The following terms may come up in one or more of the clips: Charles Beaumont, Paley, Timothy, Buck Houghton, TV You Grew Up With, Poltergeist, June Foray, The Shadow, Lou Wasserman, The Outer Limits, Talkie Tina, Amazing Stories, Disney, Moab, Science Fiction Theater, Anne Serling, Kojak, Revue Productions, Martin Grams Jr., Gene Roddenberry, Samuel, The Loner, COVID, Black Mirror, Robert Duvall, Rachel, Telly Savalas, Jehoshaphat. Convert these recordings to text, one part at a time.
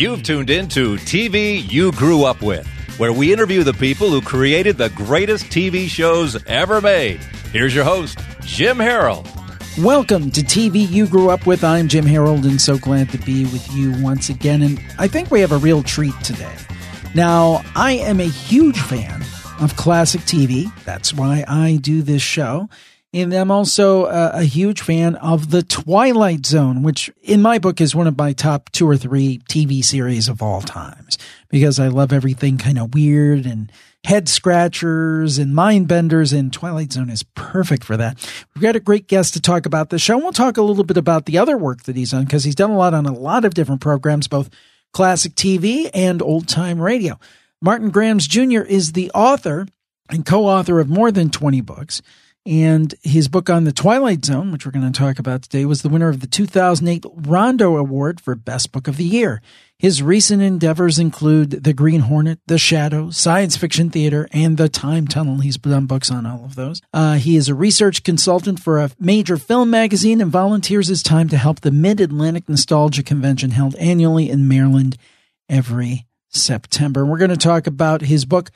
You've tuned in to TV You Grew Up With, where we interview the people who created the greatest TV shows ever made. Here's your host, Jim Harold. Welcome to TV You Grew Up With. I'm Jim Harold, and so glad to be with you once again. And I think we have a real treat today. Now, I am a huge fan of classic TV. That's why I do this show. And I'm also a huge fan of The Twilight Zone, which in my book is one of my top 2 or 3 TV series of all times, because I love everything kind of weird and head scratchers and mind benders, and Twilight Zone is perfect for that. We've got a great guest to talk about the show. We'll talk a little bit about the other work that he's done, because he's done a lot on a lot of different programs, both classic TV and old time radio. Martin Grams Jr. is the author and co-author of more than 20 books. And his book on The Twilight Zone, which we're going to talk about today, was the winner of the 2008 Rondo Award for Best Book of the Year. His recent endeavors include The Green Hornet, The Shadow, Science Fiction Theater, and The Time Tunnel. He's done books on all of those. He is a research consultant for a major film magazine and volunteers his time to help the Mid-Atlantic Nostalgia Convention, held annually in Maryland every September. We're going to talk about his book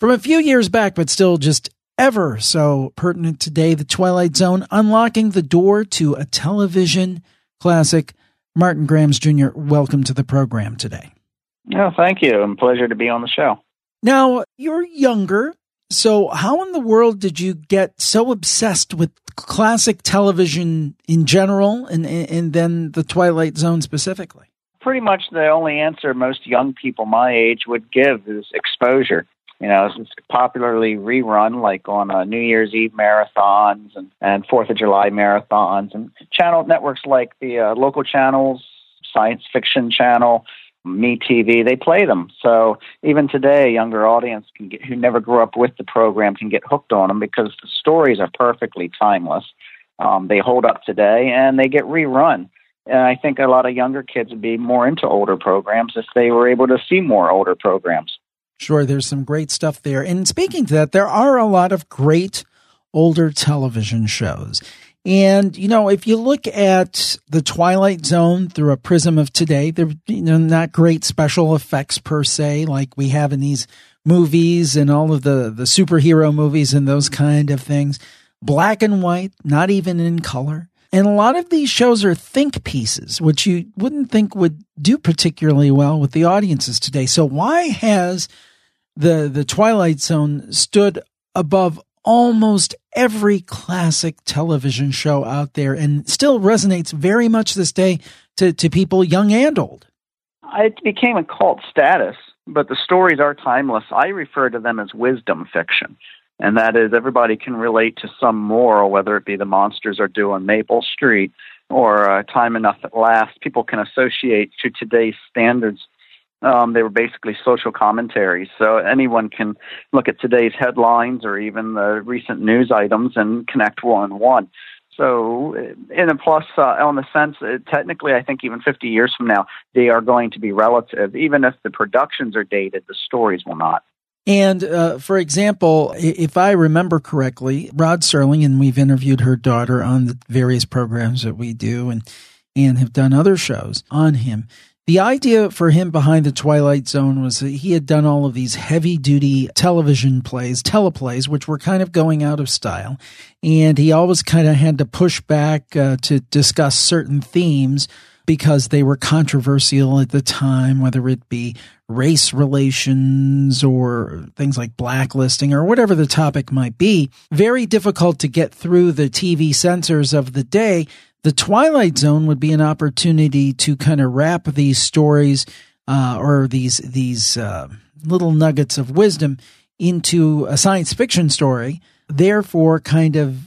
from a few years back, but still just ever so pertinent today, The Twilight Zone: Unlocking the Door to a Television Classic. Martin Grams Jr., welcome to the program today. Oh, thank you. And pleasure to be on the show. Now, you're younger, so how in the world did you get so obsessed with classic television in general and then The Twilight Zone specifically? Pretty much the only answer most young people my age would give is exposure. You know, it's popularly rerun, like on New Year's Eve marathons and 4th of July marathons, and channel networks like the local channels, Science Fiction Channel, MeTV, they play them. So even today, a younger audience who never grew up with the program can get hooked on them because the stories are perfectly timeless. They hold up today and they get rerun. And I think a lot of younger kids would be more into older programs if they were able to see more older programs. Sure, there's some great stuff there. And speaking to that, there are a lot of great older television shows. And, you know, if you look at The Twilight Zone through a prism of today, they're not great special effects per se, like we have in these movies and all of the superhero movies and those kind of things. Black and white, not even in color. And a lot of these shows are think pieces, which you wouldn't think would do particularly well with the audiences today. So why has The Twilight Zone stood above almost every classic television show out there and still resonates very much this day to people young and old? It became a cult status, but the stories are timeless. I refer to them as wisdom fiction, and that is everybody can relate to some moral, whether it be The Monsters Are Due on Maple Street or Time Enough at Last. People can associate to today's standards. They were basically social commentaries. So anyone can look at today's headlines or even the recent news items and connect one-on-one. So in a plus, on the sense, technically, I think even 50 years from now, they are going to be relative. Even if the productions are dated, the stories will not. And, for example, if I remember correctly, Rod Serling, and we've interviewed her daughter on the various programs that we do and have done other shows on him. The idea for him behind The Twilight Zone was that he had done all of these heavy-duty television plays, teleplays, which were kind of going out of style. And he always kind of had to push back to discuss certain themes because they were controversial at the time, whether it be race relations or things like blacklisting or whatever the topic might be. Very difficult to get through the TV censors of the day. The Twilight Zone would be an opportunity to kind of wrap these stories or these little nuggets of wisdom into a science fiction story, therefore kind of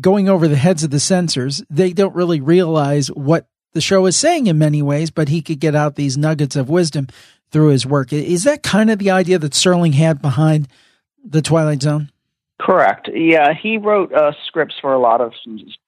going over the heads of the censors. They don't really realize what the show is saying in many ways, but he could get out these nuggets of wisdom through his work. Is that kind of the idea that Serling had behind The Twilight Zone? Correct. Yeah, he wrote scripts for a lot of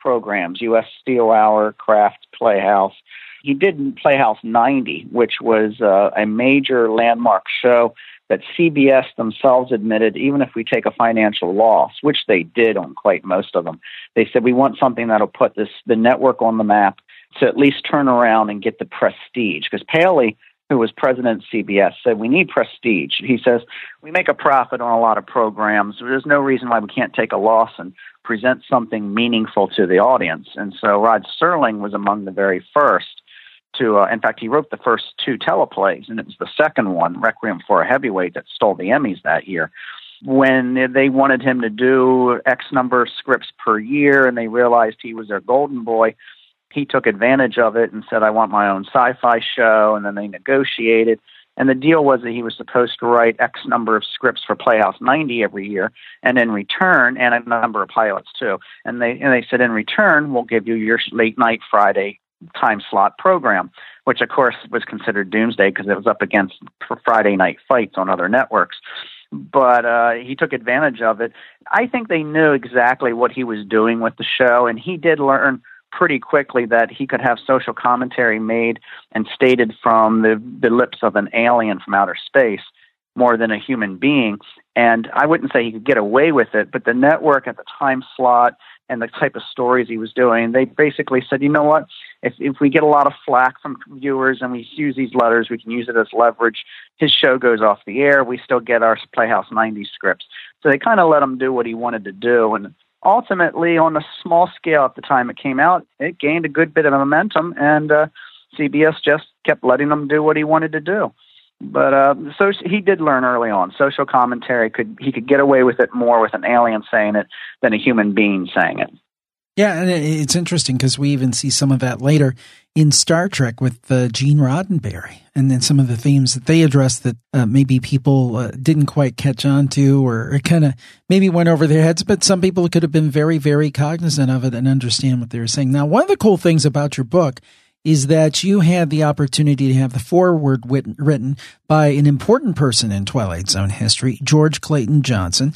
programs, U.S. Steel Hour, Kraft, Playhouse. He did Playhouse 90, which was a major landmark show that CBS themselves admitted, even if we take a financial loss, which they did on quite most of them, they said, we want something that'll put the network on the map to at least turn around and get the prestige. Because Paley, who was president of CBS, said, we need prestige. He says, we make a profit on a lot of programs. There's no reason why we can't take a loss and present something meaningful to the audience. And so Rod Serling was among the very first to, in fact, he wrote the first two teleplays, and it was the second one, Requiem for a Heavyweight, that stole the Emmys that year. When they wanted him to do X number of scripts per year and they realized he was their golden boy, he took advantage of it and said, I want my own sci-fi show. And then they negotiated. And the deal was that he was supposed to write X number of scripts for Playhouse 90 every year, and in return, and a number of pilots too. And they said, in return, we'll give you your late night Friday time slot program, which of course was considered doomsday because it was up against Friday night fights on other networks. But he took advantage of it. I think they knew exactly what he was doing with the show, and he did learn pretty quickly that he could have social commentary made and stated from the lips of an alien from outer space more than a human being. And I wouldn't say he could get away with it, but the network at the time slot and the type of stories he was doing, they basically said, you know what, if we get a lot of flack from viewers and we use these letters, we can use it as leverage. His show goes off the air. We still get our Playhouse 90 scripts. So they kind of let him do what he wanted to do. And ultimately, on a small scale at the time it came out, it gained a good bit of momentum, and CBS just kept letting him do what he wanted to do. But so he did learn early on. Social commentary, he could get away with it more with an alien saying it than a human being saying it. Yeah, and it's interesting because we even see some of that later in Star Trek with Gene Roddenberry, and then some of the themes that they addressed that maybe people didn't quite catch on to, or kind of maybe went over their heads, but some people could have been very, very cognizant of it and understand what they were saying. Now, one of the cool things about your book is that you had the opportunity to have the foreword written by an important person in Twilight Zone history, George Clayton Johnson,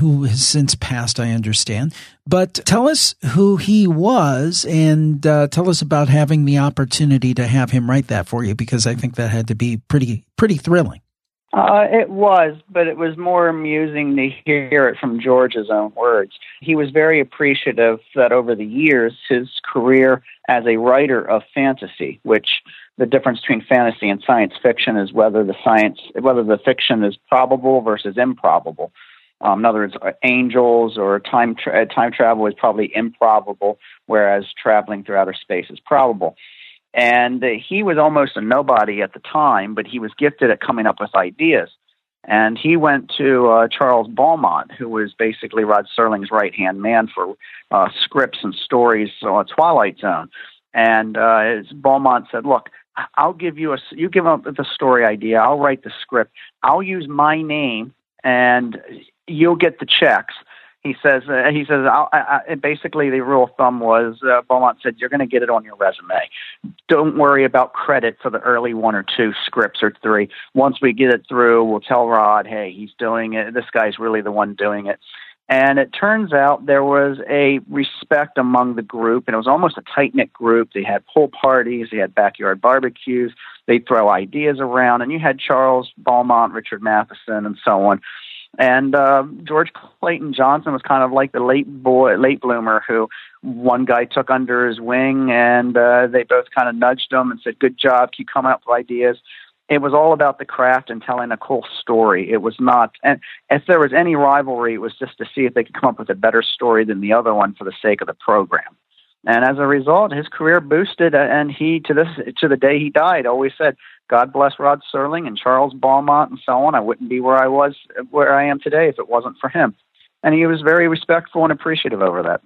who has since passed, I understand. But tell us who he was, and tell us about having the opportunity to have him write that for you, because I think that had to be pretty thrilling. It was, but it was more amusing to hear it from George's own words. He was very appreciative that over the years, his career as a writer of fantasy, which the difference between fantasy and science fiction is whether the fiction is probable versus improbable. In other words, angels or time travel is probably improbable, whereas traveling through outer space is probable. And he was almost a nobody at the time, but he was gifted at coming up with ideas. And he went to Charles Beaumont, who was basically Rod Serling's right-hand man for scripts and stories on Twilight Zone. And Beaumont said, look, I'll give you you give up the story idea, I'll write the script, I'll use my name, and you'll get the checks. He says. Basically, the rule of thumb was Beaumont said, "You're going to get it on your resume. Don't worry about credit for the early one or two scripts or three. Once we get it through, we'll tell Rod, hey, he's doing it. This guy's really the one doing it." And it turns out there was a respect among the group, and it was almost a tight-knit group. They had pool parties. They had backyard barbecues. They throw ideas around, and you had Charles Beaumont, Richard Matheson, and so on. And George Clayton Johnson was kind of like the late bloomer who one guy took under his wing, and they both kind of nudged him and said, good job, keep coming up with ideas. It was all about the craft and telling a cool story. It was not, and if there was any rivalry, it was just to see if they could come up with a better story than the other one for the sake of the program. And as a result, his career boosted, and he, to the day he died, always said, God bless Rod Serling and Charles Beaumont and so on. I wouldn't be where I am today if it wasn't for him. And he was very respectful and appreciative over that.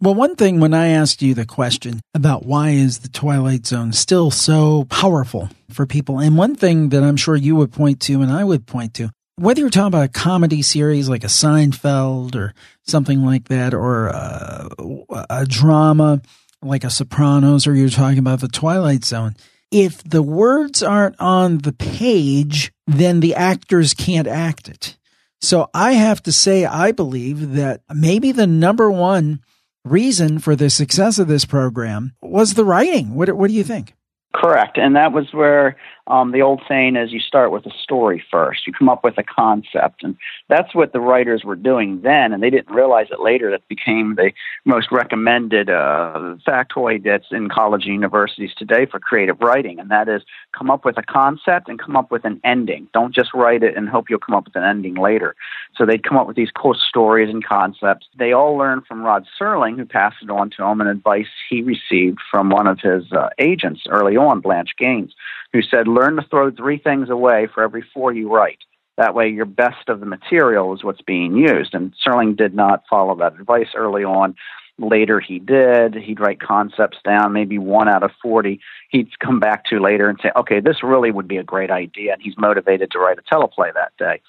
Well, one thing, when I asked you the question about why is the Twilight Zone still so powerful for people, and one thing that I'm sure you would point to and I would point to, whether you're talking about a comedy series like a Seinfeld or something like that, or a drama like a Sopranos, or you're talking about the Twilight Zone, if the words aren't on the page, then the actors can't act it. So I have to say, I believe that maybe the number one reason for the success of this program was the writing. What do you think? Correct. And that was where The old saying is you start with a story first. You come up with a concept. And that's what the writers were doing then, and they didn't realize it later. That became the most recommended factoid that's in college and universities today for creative writing, and that is come up with a concept and come up with an ending. Don't just write it and hope you'll come up with an ending later. So they'd come up with these cool stories and concepts. They all learned from Rod Serling, who passed it on to him, and advice he received from one of his agents early on, Blanche Gaines, who said, learn to throw three things away for every four you write. That way, your best of the material is what's being used. And Serling did not follow that advice early on. Later, he did. He'd write concepts down, maybe one out of 40. He'd come back to later and say, okay, this really would be a great idea. And he's motivated to write a teleplay that day.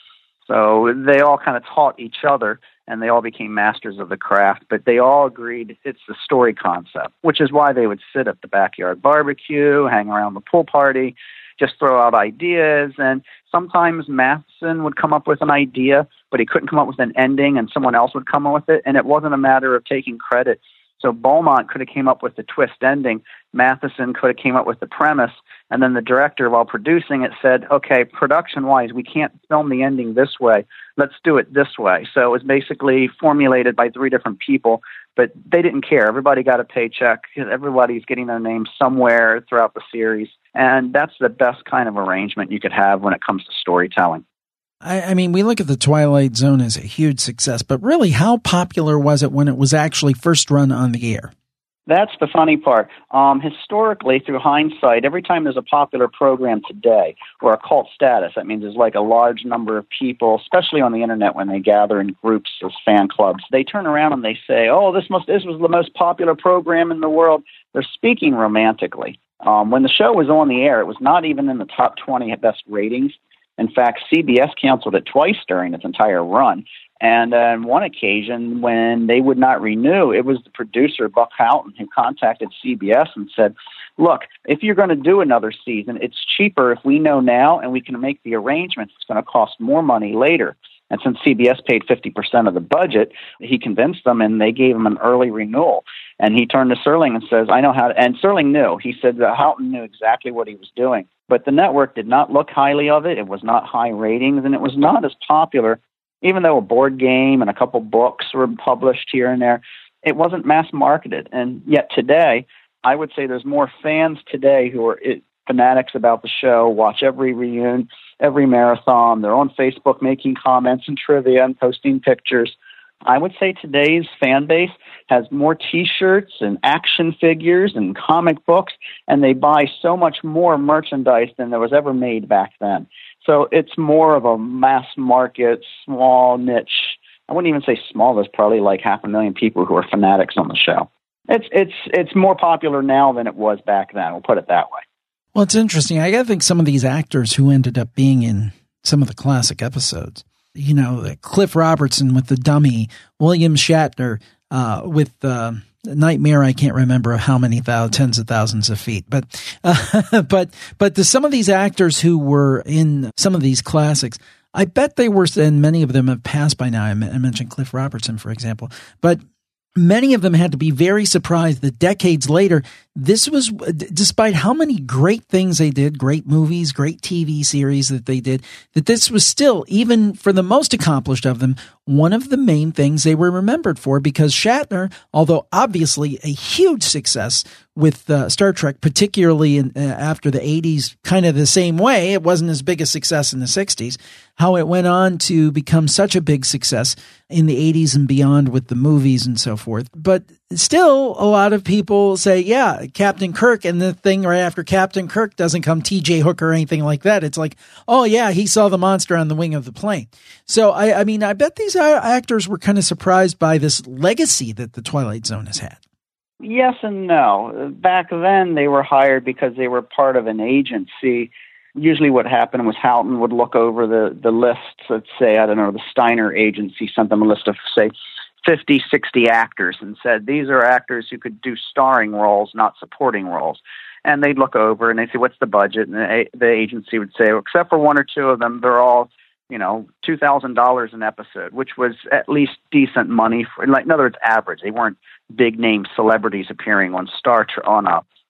So they all kind of taught each other, and they all became masters of the craft, but they all agreed it's the story concept, which is why they would sit at the backyard barbecue, hang around the pool party, just throw out ideas. And sometimes Matheson would come up with an idea, but he couldn't come up with an ending, and someone else would come up with it, and it wasn't a matter of taking credit. So Beaumont could have came up with the twist ending. Matheson could have came up with the premise. And then the director, while producing it, said, okay, production-wise, we can't film the ending this way. Let's do it this way. So it was basically formulated by three different people, but they didn't care. Everybody got a paycheck. Everybody's getting their name somewhere throughout the series. And that's the best kind of arrangement you could have when it comes to storytelling. I mean, we look at The Twilight Zone as a huge success, but really, how popular was it when it was actually first run on the air? That's the funny part. Historically, through hindsight, every time there's a popular program today or a cult status, that means there's like a large number of people, especially on the internet when they gather in groups as fan clubs, they turn around and they say, oh, this was the most popular program in the world. They're speaking romantically. When the show was on the air, it was not even in the top 20 at best ratings. In fact, CBS canceled it twice during its entire run. And on one occasion, when they would not renew, it was the producer, Buck Houghton, who contacted CBS and said, look, if you're going to do another season, it's cheaper if we know now and we can make the arrangements. It's going to cost more money later. And since CBS paid 50% of the budget, he convinced them, and they gave him an early renewal. And he turned to Serling and says, I know how to. And Serling knew. He said that Houghton knew exactly what he was doing. But the network did not look highly of it. It was not high ratings, and it was not as popular, even though a board game and a couple books were published here and there. It wasn't mass marketed. And yet today, I would say there's more fans today who are fanatics about the show, watch every reunion, every marathon. They're on Facebook making comments and trivia and posting pictures. I would say today's fan base has more T-shirts and action figures and comic books, and they buy so much more merchandise than there was ever made back then. So it's more of a mass market, small niche. I wouldn't even say small. There's probably like 500,000 people who are fanatics on the show. It's more popular now than it was back then. We'll put it that way. Well, it's interesting. I gotta think some of these actors who ended up being in some of the classic episodes. You know, Cliff Robertson with The Dummy, William Shatner with Nightmare. I can't remember how many tens of thousands of feet, but to some of these actors who were in some of these classics, I bet they were, and many of them have passed by now. I mentioned Cliff Robertson, for example, but many of them had to be very surprised that decades later, this was, despite how many great things they did, great movies, great TV series that they did, that this was still, even for the most accomplished of them, one of the main things they were remembered for, because Shatner, although obviously a huge success with Star Trek, particularly in, after the 80s, kind of the same way, it wasn't as big a success in the 60s, how it went on to become such a big success in the 80s and beyond with the movies and so forth. But still, a lot of people say, yeah, Captain Kirk, and the thing right after Captain Kirk doesn't come T.J. Hooker or anything like that. It's like, oh, yeah, he saw the monster on the wing of the plane. So, I mean, I bet these actors were kind of surprised by this legacy that The Twilight Zone has had. Yes and no. Back then, they were hired because they were part of an agency. Usually what happened was Houghton would look over the lists, let's say, I don't know, the Steiner agency sent them a list of, say, 50, 60 actors and said, these are actors who could do starring roles, not supporting roles. And they'd look over and they'd say, what's the budget? And the agency would say, well, except for one or two of them, they're all, you know, $2,000 an episode, which was at least decent money. In other words, average. They weren't big name celebrities appearing on Star Trek on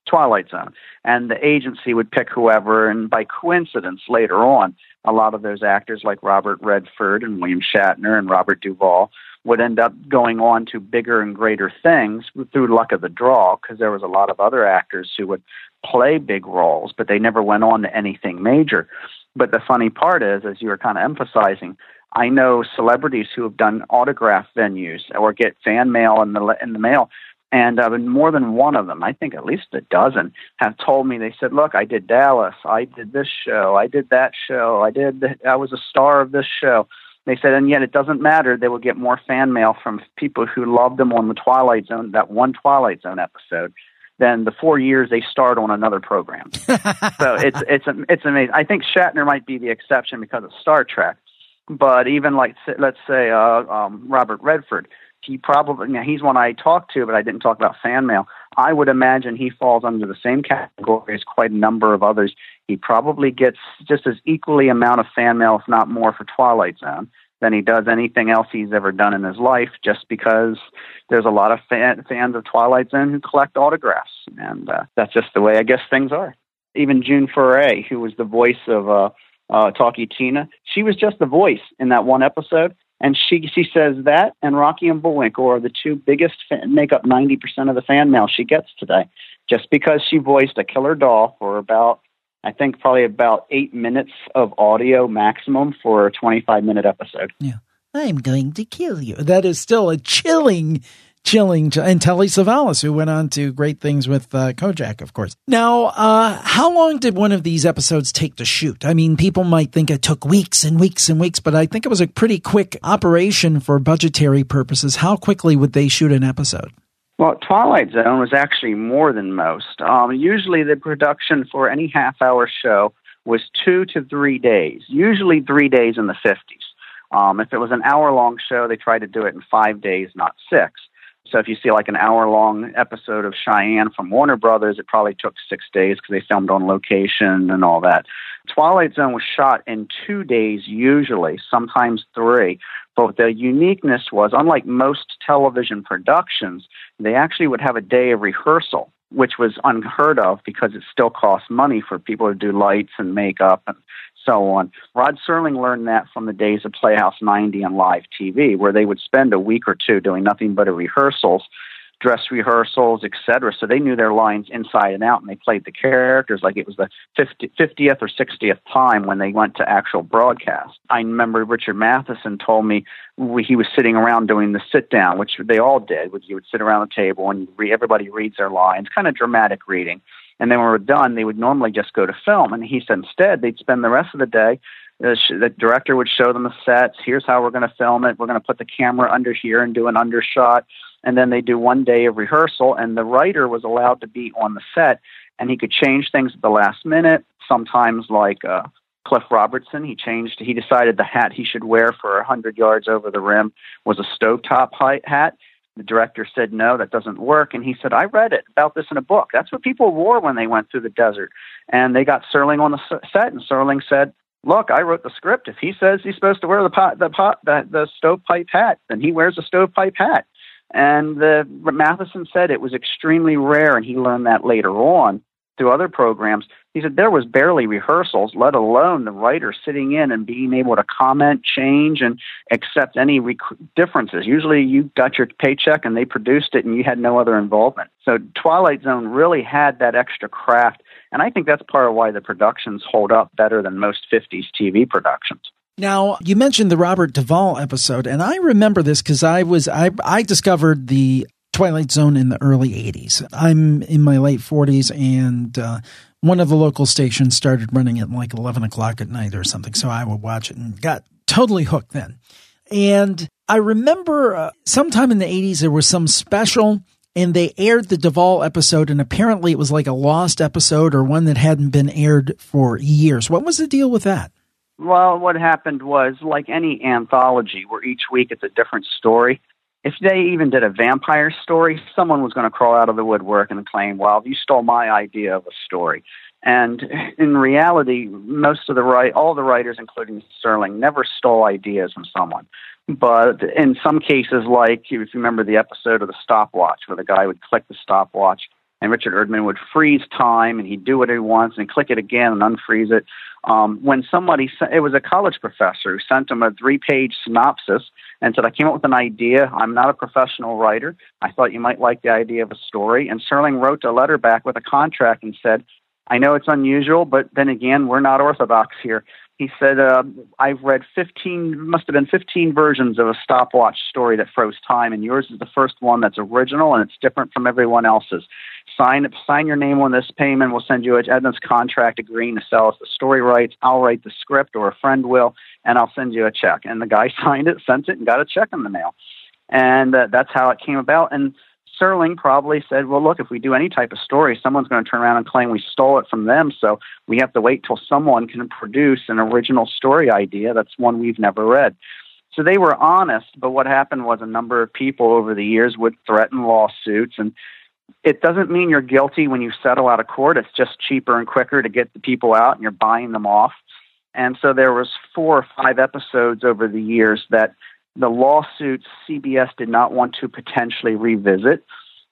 Twilight Zone. And the agency would pick whoever, and by coincidence, later on, a lot of those actors like Robert Redford and William Shatner and Robert Duvall would end up going on to bigger and greater things through luck of the draw, because there was a lot of other actors who would play big roles, but they never went on to anything major. But the funny part is, as you were kind of emphasizing, I know celebrities who have done autograph venues or get fan mail in the mail, and more than one of them, I think at least a dozen, have told me, they said, look, I did Dallas, I did this show, I did that show, I was a star of this show. They said, and yet it doesn't matter. They will get more fan mail from people who loved them on the Twilight Zone, that one Twilight Zone episode, than the 4 years they start on another program. So it's amazing. I think Shatner might be the exception because of Star Trek, but even like, let's say Robert Redford, he probably, now he's one I talked to, but I didn't talk about fan mail. I would imagine he falls under the same category as quite a number of others. He probably gets just as equally amount of fan mail, if not more, for Twilight Zone than he does anything else he's ever done in his life, just because there's a lot of fans of Twilight Zone who collect autographs. And that's just the way I guess things are. Even June Foray, who was the voice of Talkie Tina, she was just the voice in that one episode. And she says that and Rocky and Bullwinkle are the two biggest, make up 90% of the fan mail she gets today, just because she voiced a killer doll for about, I think probably about 8 minutes of audio maximum for a 25-minute episode. Yeah, I'm going to kill you. That is still a chilling. And Telly Savalas, who went on to great things with Kojak, of course. Now, how long did one of these episodes take to shoot? I mean, people might think it took weeks and weeks and weeks, but I think it was a pretty quick operation for budgetary purposes. How quickly would they shoot an episode? Well, Twilight Zone was actually more than most. Usually the production for any half-hour show was 2 to 3 days, usually 3 days in the 50s. If it was an hour-long show, they tried to do it in 5 days, not 6. So if you see like an hour-long episode of Cheyenne from Warner Brothers, it probably took 6 days because they filmed on location and all that. Twilight Zone was shot in 2 days usually, sometimes 3. But the uniqueness was, unlike most television productions, they actually would have a day of rehearsal, which was unheard of because it still costs money for people to do lights and makeup and so on. Rod Serling learned that from the days of Playhouse 90 and live TV, where they would spend a week or two doing nothing but rehearsals, dress rehearsals, etc. So they knew their lines inside and out, and they played the characters like it was the 50th or 60th time when they went to actual broadcast. I remember Richard Matheson told me he was sitting around doing the sit-down, which they all did. You would sit around the table, and everybody reads their lines, kind of dramatic reading. And then when we're done, they would normally just go to film. And he said instead, they'd spend the rest of the day, the director would show them the sets. Here's how we're going to film it. We're going to put the camera under here and do an undershot. And then they do one day of rehearsal, and the writer was allowed to be on the set, and he could change things at the last minute. Sometimes like Cliff Robertson, he decided the hat he should wear for 100 yards over the rim was a stovetop hat. The director said, no, that doesn't work. And he said, I read it about this in a book. That's what people wore when they went through the desert. And they got Serling on the set, and Serling said, look, I wrote the script. If he says he's supposed to wear the stovepipe hat, then he wears a stovepipe hat. And Matheson said it was extremely rare, and he learned that later on through other programs. He said there was barely rehearsals, let alone the writer sitting in and being able to comment, change, and accept any differences. Usually you got your paycheck and they produced it and you had no other involvement. So Twilight Zone really had that extra craft, and I think that's part of why the productions hold up better than most 50s TV productions. Now, you mentioned the Robert Duvall episode, and I remember this because I discovered the Twilight Zone in the early 80s. I'm in my late 40s, and one of the local stations started running at like 11 o'clock at night or something, so I would watch it and got totally hooked then. And I remember sometime in the 80s there was some special, and they aired the Duvall episode, and apparently it was like a lost episode or one that hadn't been aired for years. What was the deal with that? Well, what happened was, like any anthology where each week it's a different story, if they even did a vampire story, someone was going to crawl out of the woodwork and claim, well, you stole my idea of a story. And in reality, all the writers, including Serling, never stole ideas from someone. But in some cases, like if you remember the episode of the stopwatch where the guy would click the stopwatch, and Richard Erdman would freeze time, and he'd do what he wants and click it again and unfreeze it. When somebody, it was a college professor who sent him a 3-page synopsis and said, I came up with an idea. I'm not a professional writer. I thought you might like the idea of a story. And Serling wrote a letter back with a contract and said, I know it's unusual, but then again, we're not orthodox here. He said, I've read 15 versions of a stopwatch story that froze time, and yours is the first one that's original, and it's different from everyone else's. Sign your name on this payment. We'll send you an evidence contract agreeing to sell us the story rights. I'll write the script, or a friend will, and I'll send you a check. And the guy signed it, sent it, and got a check in the mail. And that's how it came about. And Serling probably said, well, look, if we do any type of story, someone's going to turn around and claim we stole it from them, so we have to wait till someone can produce an original story idea that's one we've never read. So they were honest, but what happened was a number of people over the years would threaten lawsuits, and it doesn't mean you're guilty when you settle out of court. It's just cheaper and quicker to get the people out, and you're buying them off. And so there was 4 or 5 episodes over the years that the lawsuits CBS did not want to potentially revisit.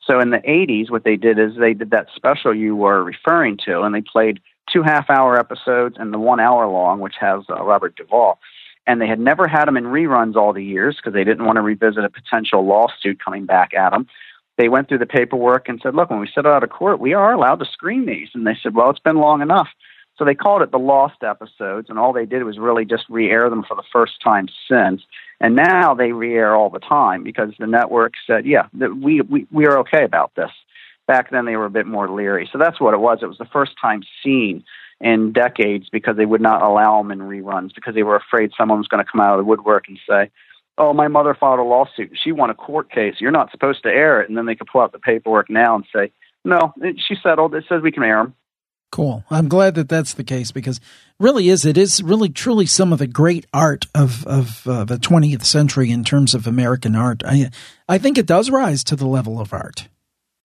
So in the 80s, what they did is they did that special you were referring to, and they played 2 half-hour episodes and the 1 hour long, which has Robert Duvall. And they had never had them in reruns all the years because they didn't want to revisit a potential lawsuit coming back at them. They went through the paperwork and said, look, when we settle out of court, we are allowed to screen these. And they said, well, it's been long enough. So they called it the Lost Episodes, and all they did was really just re-air them for the first time since. And now they re-air all the time because the network said, yeah, we are okay about this. Back then they were a bit more leery. So that's what it was. It was the first time seen in decades because they would not allow them in reruns because they were afraid someone was going to come out of the woodwork and say, oh, my mother filed a lawsuit. She won a court case. You're not supposed to air it. And then they could pull out the paperwork now and say, no, she settled. It says we can air them. Cool. I'm glad that that's the case because it is really truly some of the great art of the 20th century in terms of American art. I think it does rise to the level of art.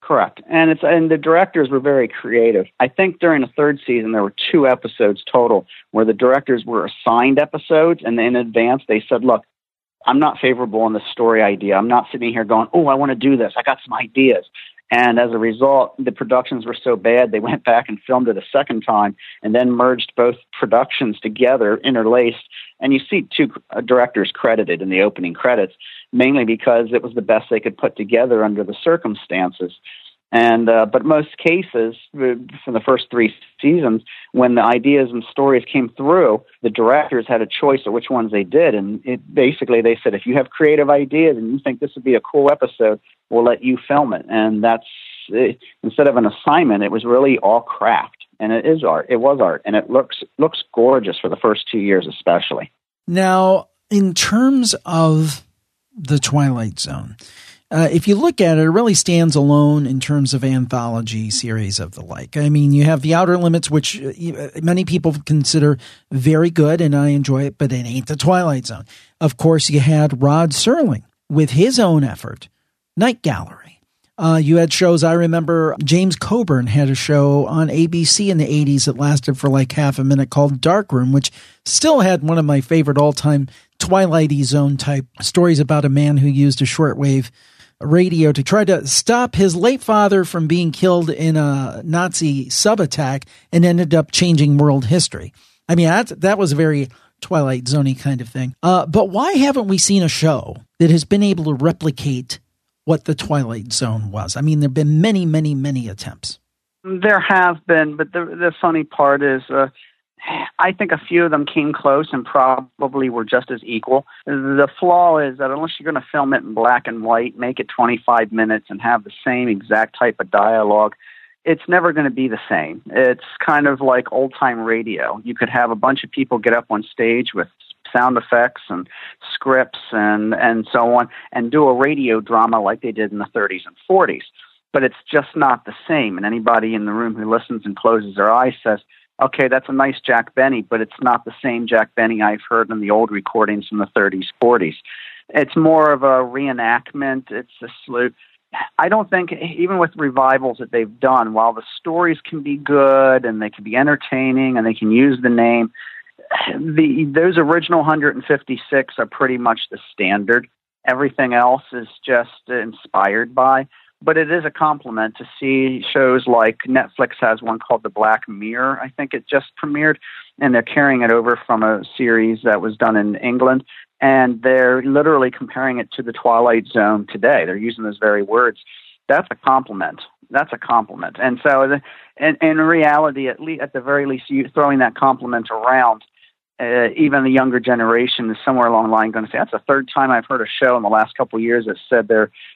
Correct. And the directors were very creative. I think during the third season, there were 2 episodes total where the directors were assigned episodes. And in advance, they said, look, I'm not favorable on this story idea. I'm not sitting here going, oh, I want to do this. I got some ideas. And as a result, the productions were so bad, they went back and filmed it a second time and then merged both productions together, interlaced. And you see 2 directors credited in the opening credits, mainly because it was the best they could put together under the circumstances. And but most cases, from the first 3 seasons, when the ideas and stories came through, the directors had a choice of which ones they did. And basically they said, if you have creative ideas and you think this would be a cool episode, we'll let you film it. And that's it. Instead of an assignment, it was really all craft. And it is art. It was art. And it looks gorgeous for the first 2 years especially. Now, in terms of The Twilight Zone, if you look at it, it really stands alone in terms of anthology series of the like. I mean, you have The Outer Limits, which many people consider very good, and I enjoy it, but it ain't The Twilight Zone. Of course, you had Rod Serling with his own effort, Night Gallery. You had shows, I remember James Coburn had a show on ABC in the 80s that lasted for like half a minute called Darkroom, which still had one of my favorite all-time Twilight Zone type stories about a man who used a shortwave radio to try to stop his late father from being killed in a Nazi sub attack and ended up changing world history. I mean, that was a very Twilight Zoney kind of thing. But why haven't we seen a show that has been able to replicate what The Twilight Zone was? I mean, there've been many, many, many attempts. There have been, but the funny part is, I think a few of them came close and probably were just as equal. The flaw is that unless you're going to film it in black and white, make it 25 minutes and have the same exact type of dialogue, it's never going to be the same. It's kind of like old-time radio. You could have a bunch of people get up on stage with sound effects and scripts and so on and do a radio drama like they did in the 30s and 40s. But it's just not the same. And anybody in the room who listens and closes their eyes says, okay, that's a nice Jack Benny, but it's not the same Jack Benny I've heard in the old recordings from the 30s, 40s. It's more of a reenactment. It's a slew. I don't think, even with revivals that they've done, while the stories can be good and they can be entertaining and they can use the name, those original 156 are pretty much the standard. Everything else is just inspired by. But it is a compliment to see shows like Netflix has one called The Black Mirror. I think it just premiered, and they're carrying it over from a series that was done in England. And they're literally comparing it to The Twilight Zone today. They're using those very words. That's a compliment. That's a compliment. And so in reality, at the very least, you throwing that compliment around, even the younger generation is somewhere along the line going to say, that's the third time I've heard a show in the last couple of years that said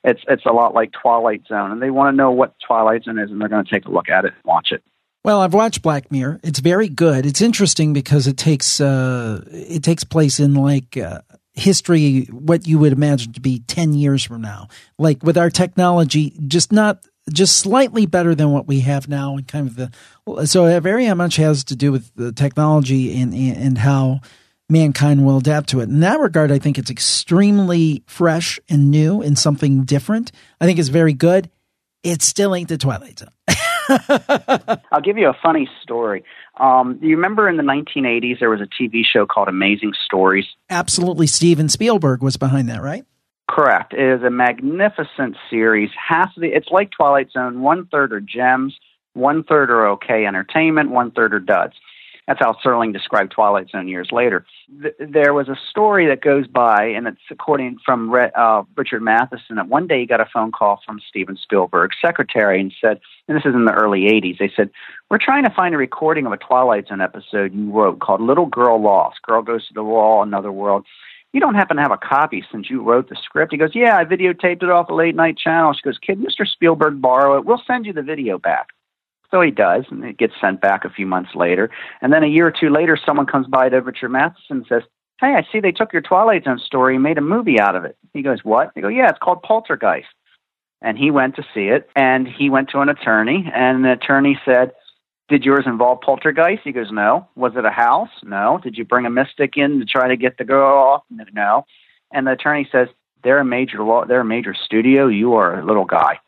it's a lot like Twilight Zone. And they want to know what Twilight Zone is, and they're going to take a look at it and watch it. Well, I've watched Black Mirror. It's very good. It's interesting because it takes place in history, what you would imagine to be 10 years from now. Like with our technology, just slightly better than what we have now, and kind of so it very much has to do with the technology and how mankind will adapt to it. In that regard, I think it's extremely fresh and new and something different. I think it's very good. It still ain't the Twilight Zone. I'll give you a funny story. You remember in the 1980s, there was a TV show called Amazing Stories? Absolutely. Steven Spielberg was behind that, right? Correct. It is a magnificent series. It's like Twilight Zone. 1/3 are gems, 1/3 are okay entertainment, 1/3 are duds. That's how Serling described Twilight Zone years later. There was a story that goes by, and it's according from Richard Matheson, that one day he got a phone call from Steven Spielberg's secretary and said, and this is in the early 80s, they said, we're trying to find a recording of a Twilight Zone episode you wrote called Little Girl Lost. Girl Goes to the Wall, Another World. You don't happen to have a copy since you wrote the script. He goes, yeah, I videotaped it off a late-night channel. She goes, could Mr. Spielberg borrow it? We'll send you the video back. So he does, and it gets sent back a few months later. And then a year or two later, someone comes by to Richard Matheson and says, hey, I see they took your Twilight Zone story and made a movie out of it. He goes, what? They go, yeah, it's called Poltergeist. And he went to see it, and he went to an attorney, and the attorney said, did yours involve poltergeist? He goes, no. Was it a house? No. Did you bring a mystic in to try to get the girl off? No. And the attorney says, they're a major studio. You are a little guy.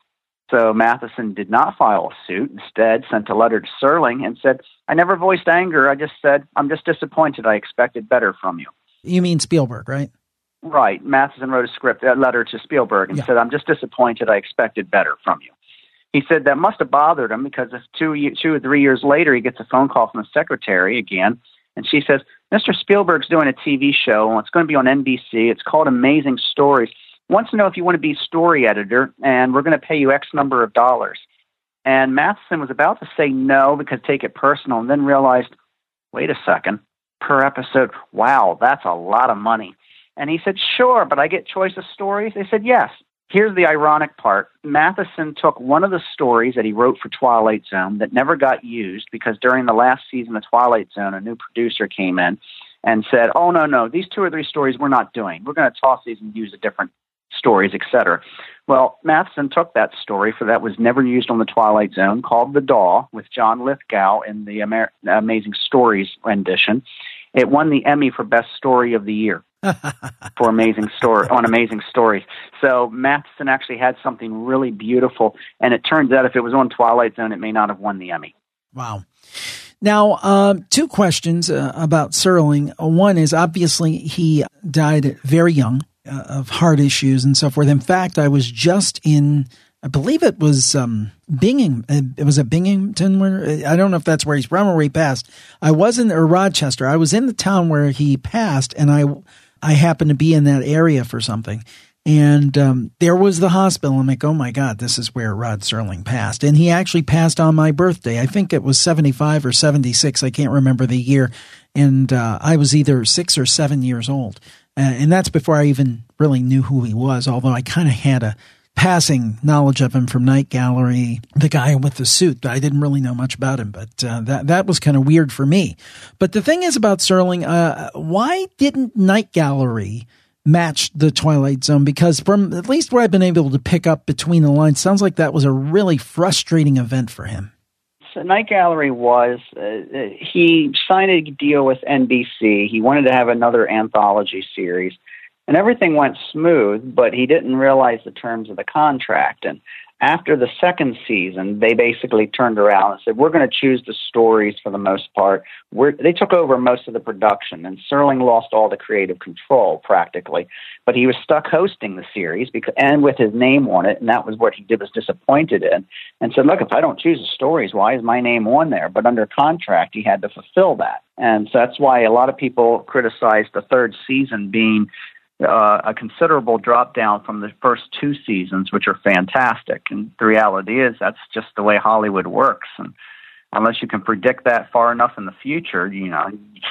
So Matheson did not file a suit. Instead, sent a letter to Serling and said, I never voiced anger. I just said, I'm just disappointed. I expected better from you. You mean Spielberg, right? Right. Matheson wrote a letter to Spielberg and said, I'm just disappointed. I expected better from you. He said that must have bothered him because 2 or 3 years later, he gets a phone call from the secretary again, and she says, Mr. Spielberg's doing a TV show, and it's going to be on NBC. It's called Amazing Stories. Wants to know if you want to be story editor, and we're going to pay you X number of dollars. And Matheson was about to say no because take it personal, and then realized, wait a second, per episode, wow, that's a lot of money. And he said, sure, but I get choice of stories? They said, yes. Here's the ironic part. Matheson took one of the stories that he wrote for Twilight Zone that never got used because during the last season of Twilight Zone, a new producer came in and said, oh, no, these 2 or 3 stories we're not doing. We're going to toss these and use a different stories, etc. Well, Matheson took that story for that was never used on the Twilight Zone called The Doll with John Lithgow in the Amazing Stories rendition. It won the Emmy for Best Story of the Year. For Amazing Story on Amazing Stories. So Matheson actually had something really beautiful, and it turns out if it was on Twilight Zone, it may not have won the Emmy. Wow. Now, 2 questions about Serling. One is obviously he died very young of heart issues and so forth. In fact, I was just in, I believe it was Binghamton. It was a Binghamton where, I don't know if that's where he's from or where he passed. I was in Rochester. I was in the town where he passed, and I happened to be in that area for something. And there was the hospital. I'm like, oh my God, this is where Rod Serling passed. And he actually passed on my birthday. I think it was 75 or 76. I can't remember the year. And I was either 6 or 7 years old. And that's before I even really knew who he was, although I kind of had a passing knowledge of him from Night Gallery, the guy with the suit. I didn't really know much about him, but that was kind of weird for me. But the thing is about Serling, why didn't Night Gallery match the Twilight Zone? Because from at least where I've been able to pick up between the lines, sounds like that was a really frustrating event for him. So Night Gallery was, he signed a deal with NBC. He wanted to have another anthology series. And everything went smooth, but he didn't realize the terms of the contract. And after the second season, they basically turned around and said, we're going to choose the stories for the most part. They took over most of the production, and Serling lost all the creative control practically. But he was stuck hosting the series and with his name on it, and that was what he was disappointed in. And said, look, if I don't choose the stories, why is my name on there? But under contract, he had to fulfill that. And so that's why a lot of people criticized the third season being a considerable drop down from the first two seasons, which are fantastic. And the reality is that's just the way Hollywood works. And unless you can predict that far enough in the future, you know, you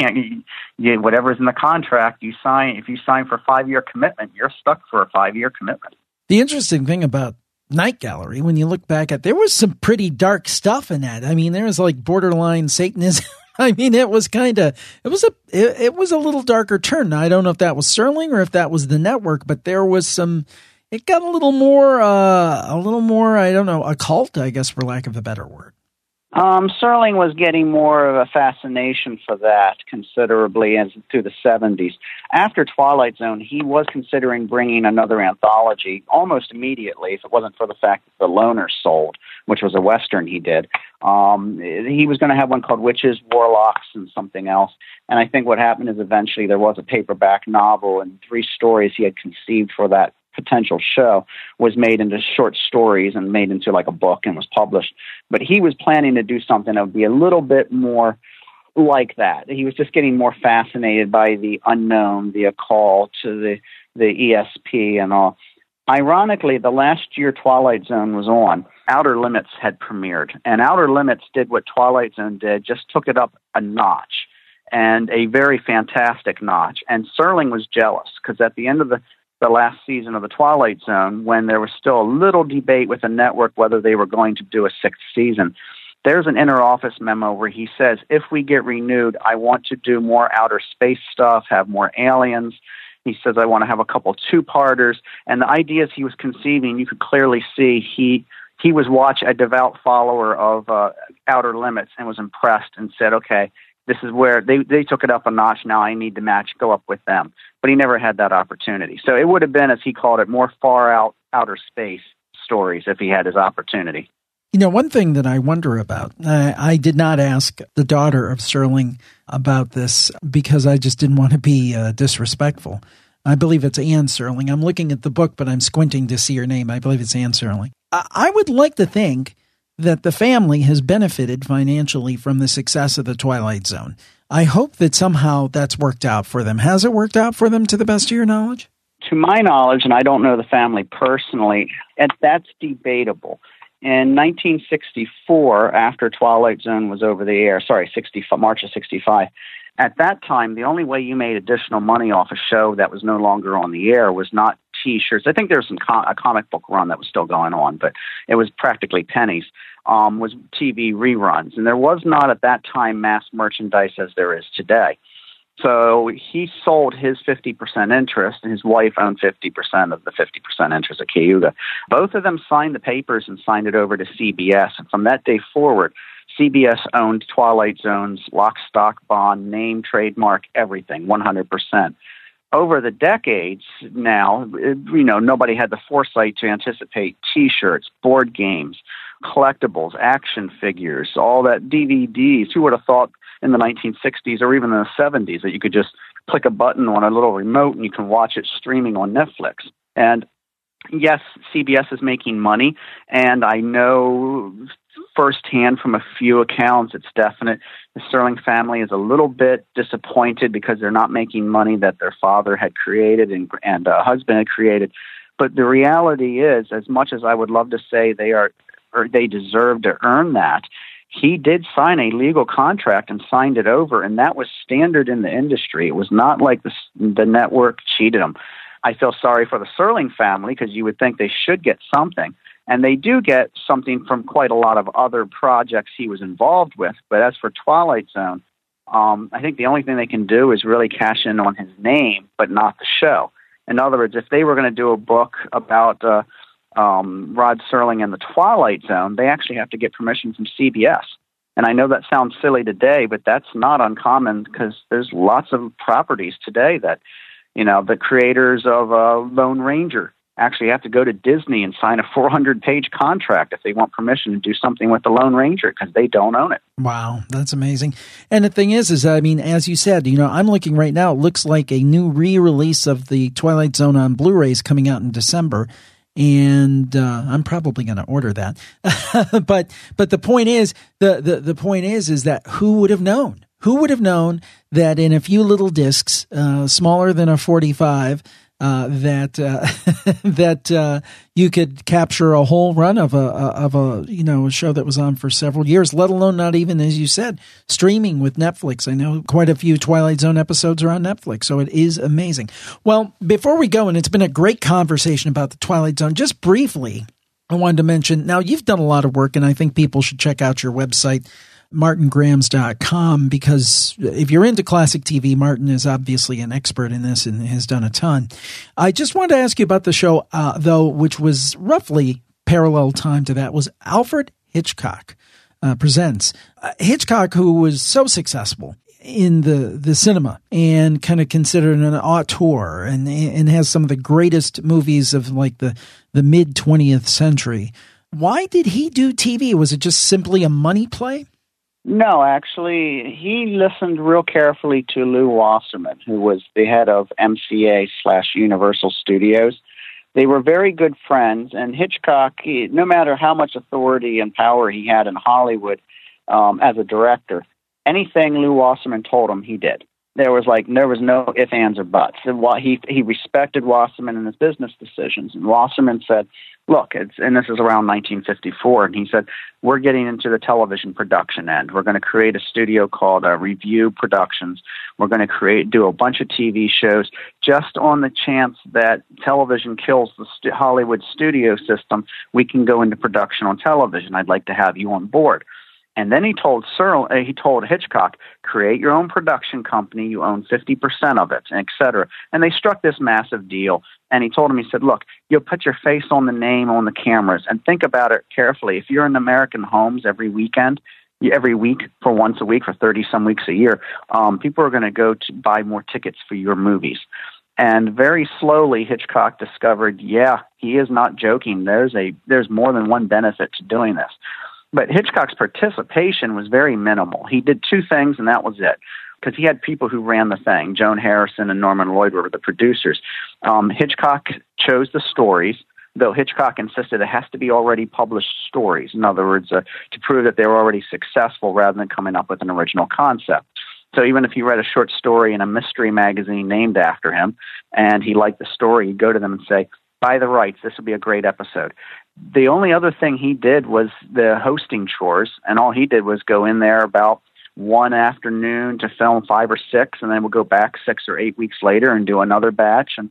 can't, whatever's in the contract you sign, if you sign for a 5-year commitment, you're stuck for a 5-year commitment. The interesting thing about Night Gallery, when you look back at, there was some pretty dark stuff in that. I mean, there was like borderline Satanism. I mean, it was kind of, it was a little darker turn. Now, I don't know if that was Serling or if that was the network, but there was some, it got a little more, I don't know, occult, I guess, for lack of a better word. Serling was getting more of a fascination for that considerably as through the 70s. After Twilight Zone, he was considering bringing another anthology almost immediately, if it wasn't for the fact that The Loner sold, which was a Western he did. He was going to have one called Witches, Warlocks, and something else. And I think what happened is eventually there was a paperback novel, and 3 stories he had conceived for that potential show was made into short stories and made into like a book and was published. But he was planning to do something that would be a little bit more like that. He was just getting more fascinated by the unknown, the occult, the ESP and all. Ironically, the last year Twilight Zone was on, Outer Limits had premiered. And Outer Limits did what Twilight Zone did, just took it up a notch, and a very fantastic notch. And Serling was jealous because at the end of the last season of The Twilight Zone, when there was still a little debate with the network whether they were going to do a 6th season, there's an interoffice memo where he says, if we get renewed, I want to do more outer space stuff, have more aliens. He says, I want to have a couple two-parters. And the ideas he was conceiving, you could clearly see he was a devout follower of Outer Limits and was impressed and said, okay, this is where they took it up a notch. Now I need to go up with them. But he never had that opportunity. So it would have been, as he called it, more far out outer space stories if he had his opportunity. You know, one thing that I wonder about, I did not ask the daughter of Serling about this because I just didn't want to be disrespectful. I believe it's Anne Serling. I'm looking at the book, but I'm squinting to see her name. I believe it's Anne Serling. I would like to think that the family has benefited financially from the success of The Twilight Zone. I hope that somehow that's worked out for them. Has it worked out for them to the best of your knowledge? To my knowledge, and I don't know the family personally, and that's debatable. In 1964, after Twilight Zone was over the air, March of 65, at that time, the only way you made additional money off a show that was no longer on the air was not T-shirts. I think there was a comic book run that was still going on, but it was practically pennies, was TV reruns. And there was not at that time mass merchandise as there is today. So he sold his 50% interest, and his wife owned 50% of the 50% interest at Cayuga. Both of them signed the papers and signed it over to CBS. And from that day forward, CBS owned Twilight Zone's lock, stock, bond, name, trademark, everything, 100%. Over the decades now, you know, nobody had the foresight to anticipate T-shirts, board games, collectibles, action figures, all that, DVDs. Who would have thought in the 1960s or even in the 70s that you could just click a button on a little remote and you can watch it streaming on Netflix? And yes, CBS is making money, and I know firsthand from a few accounts, it's definite. The Serling family is a little bit disappointed because they're not making money that their father had created and husband had created. But the reality is, as much as I would love to say they deserve to earn that, he did sign a legal contract and signed it over, and that was standard in the industry. It was not like the network cheated him. I feel sorry for the Serling family because you would think they should get something. And they do get something from quite a lot of other projects he was involved with. But as for Twilight Zone, I think the only thing they can do is really cash in on his name, but not the show. In other words, if they were going to do a book about Rod Serling and the Twilight Zone, they actually have to get permission from CBS. And I know that sounds silly today, but that's not uncommon because there's lots of properties today that You know, the creators of Lone Ranger actually have to go to Disney and sign a 400-page contract if they want permission to do something with the Lone Ranger because they don't own it. Wow, that's amazing. And the thing is I mean, as you said, you know, I'm looking right now, it looks like a new re-release of The Twilight Zone on Blu-ray is coming out in December. And I'm probably going to order that. But the point is, the point is that who would have known? Who would have known that in a few little discs, smaller than a 45, that you could capture a whole run of a you know, a show that was on for several years, let alone not even, as you said, streaming with Netflix. I know quite a few Twilight Zone episodes are on Netflix, so it is amazing. Well, before we go, and it's been a great conversation about the Twilight Zone, just briefly, I wanted to mention, now you've done a lot of work, and I think people should check out your website, martingrams.com, because if you're into classic TV, Martin is obviously an expert in this and has done a ton. I just wanted to ask you about the show, though, which was roughly parallel time to that, was Alfred Hitchcock Presents. Hitchcock, who was so successful in the cinema and kind of considered an auteur and has some of the greatest movies of like the mid-20th century. Why did he do TV? Was it just simply a money play? No, actually, he listened real carefully to Lou Wasserman, who was the head of MCA/Universal Studios. They were very good friends, and Hitchcock, no matter how much authority and power he had in Hollywood as a director, anything Lou Wasserman told him, he did. There was no ifs, ands, or buts. And he respected Wasserman and his business decisions. And Wasserman said, look, and this is around 1954, and he said, we're getting into the television production end. We're going to create a studio called Review Productions. We're going to do a bunch of TV shows just on the chance that television kills the Hollywood studio system. We can go into production on television. I'd like to have you on board. And then he told Hitchcock, create your own production company. You own 50% of it, et cetera. And they struck this massive deal. And he told him, he said, look, you'll put your face on the name on the cameras and think about it carefully. If you're in American homes every week for once a week for 30-some weeks a year, people are going to go to buy more tickets for your movies. And very slowly, Hitchcock discovered, yeah, he is not joking. There's more than one benefit to doing this. But Hitchcock's participation was very minimal. He did two things, and that was it, because he had people who ran the thing. Joan Harrison and Norman Lloyd were the producers. Hitchcock chose the stories, though Hitchcock insisted it has to be already published stories. In other words, to prove that they were already successful rather than coming up with an original concept. So even if he read a short story in a mystery magazine named after him and he liked the story, he'd go to them and say, buy the rights, this will be a great episode. The only other thing he did was the hosting chores, and all he did was go in there about one afternoon to film 5 or 6, and then we'll go back 6 or 8 weeks later and do another batch. And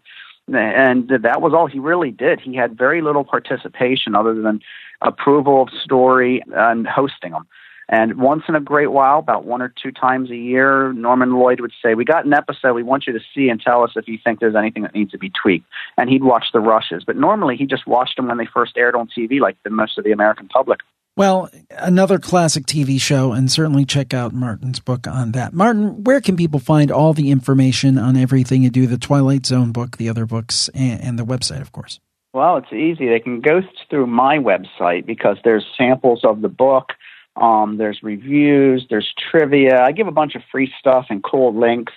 that was all he really did. He had very little participation other than approval of story and hosting them. And once in a great while, about 1 or 2 times a year, Norman Lloyd would say, we got an episode we want you to see and tell us if you think there's anything that needs to be tweaked. And he'd watch the rushes. But normally he just watched them when they first aired on TV, like the most of the American public. Well, another classic TV show, and certainly check out Martin's book on that. Martin, where can people find all the information on everything you do, the Twilight Zone book, the other books, and the website, of course? Well, it's easy. They can go through my website because there's samples of the book. There's reviews, there's trivia. I give a bunch of free stuff and cool links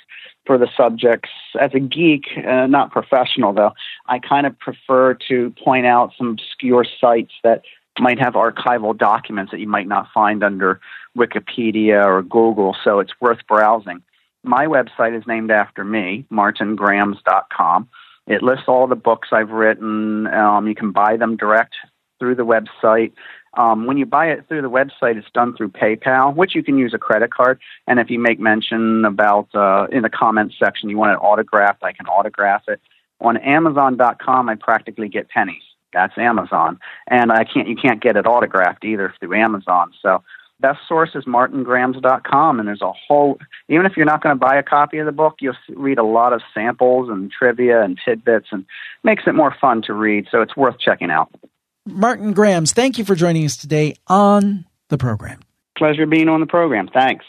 for the subjects. As a geek, not professional though, I kind of prefer to point out some obscure sites that might have archival documents that you might not find under Wikipedia or Google, so it's worth browsing. My website is named after me, martingrams.com. It lists all the books I've written. You can buy them direct through the website. When you buy it through the website, it's done through PayPal, which you can use a credit card. And if you make mention about in the comments section, you want it autographed, I can autograph it. On Amazon.com, I practically get pennies. That's Amazon. And you can't get it autographed either through Amazon. So best source is martingrams.com. And there's a whole, even if you're not going to buy a copy of the book, you'll read a lot of samples and trivia and tidbits, and makes it more fun to read. So it's worth checking out. Martin Grams, thank you for joining us today on the program. Pleasure being on the program. Thanks.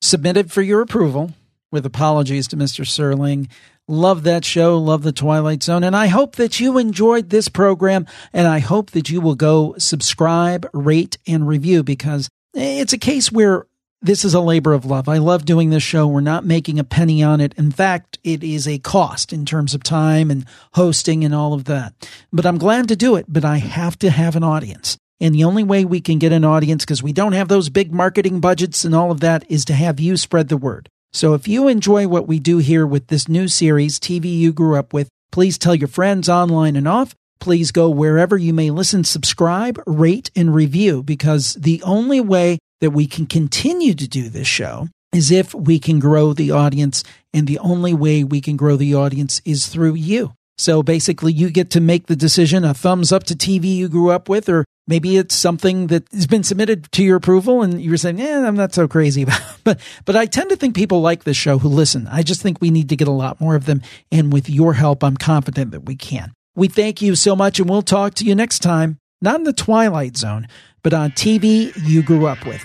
Submitted for your approval with apologies to Mr. Serling. Love that show. Love The Twilight Zone. And I hope that you enjoyed this program. And I hope that you will go subscribe, rate, and review, because it's a case where this is a labor of love. I love doing this show. We're not making a penny on it. In fact, it is a cost in terms of time and hosting and all of that. But I'm glad to do it. But I have to have an audience. And the only way we can get an audience, because we don't have those big marketing budgets and all of that, is to have you spread the word. So if you enjoy what we do here with this new series, TV You Grew Up With, please tell your friends online and off. Please go wherever you may listen, subscribe, rate, and review, because the only way that we can continue to do this show is if we can grow the audience. And the only way we can grow the audience is through you. So basically, you get to make the decision, a thumbs up to TV You Grew Up With, or maybe it's something that has been submitted to your approval and you're saying, yeah, I'm not so crazy about it. But I tend to think people like this show who listen. I just think we need to get a lot more of them. And with your help, I'm confident that we can. We thank you so much, and we'll talk to you next time, not in the Twilight Zone, but on TV You Grew Up With.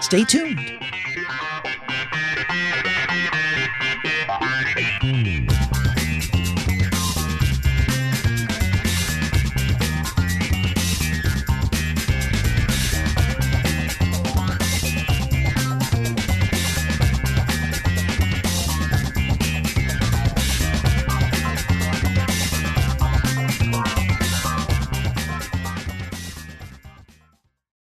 Stay tuned.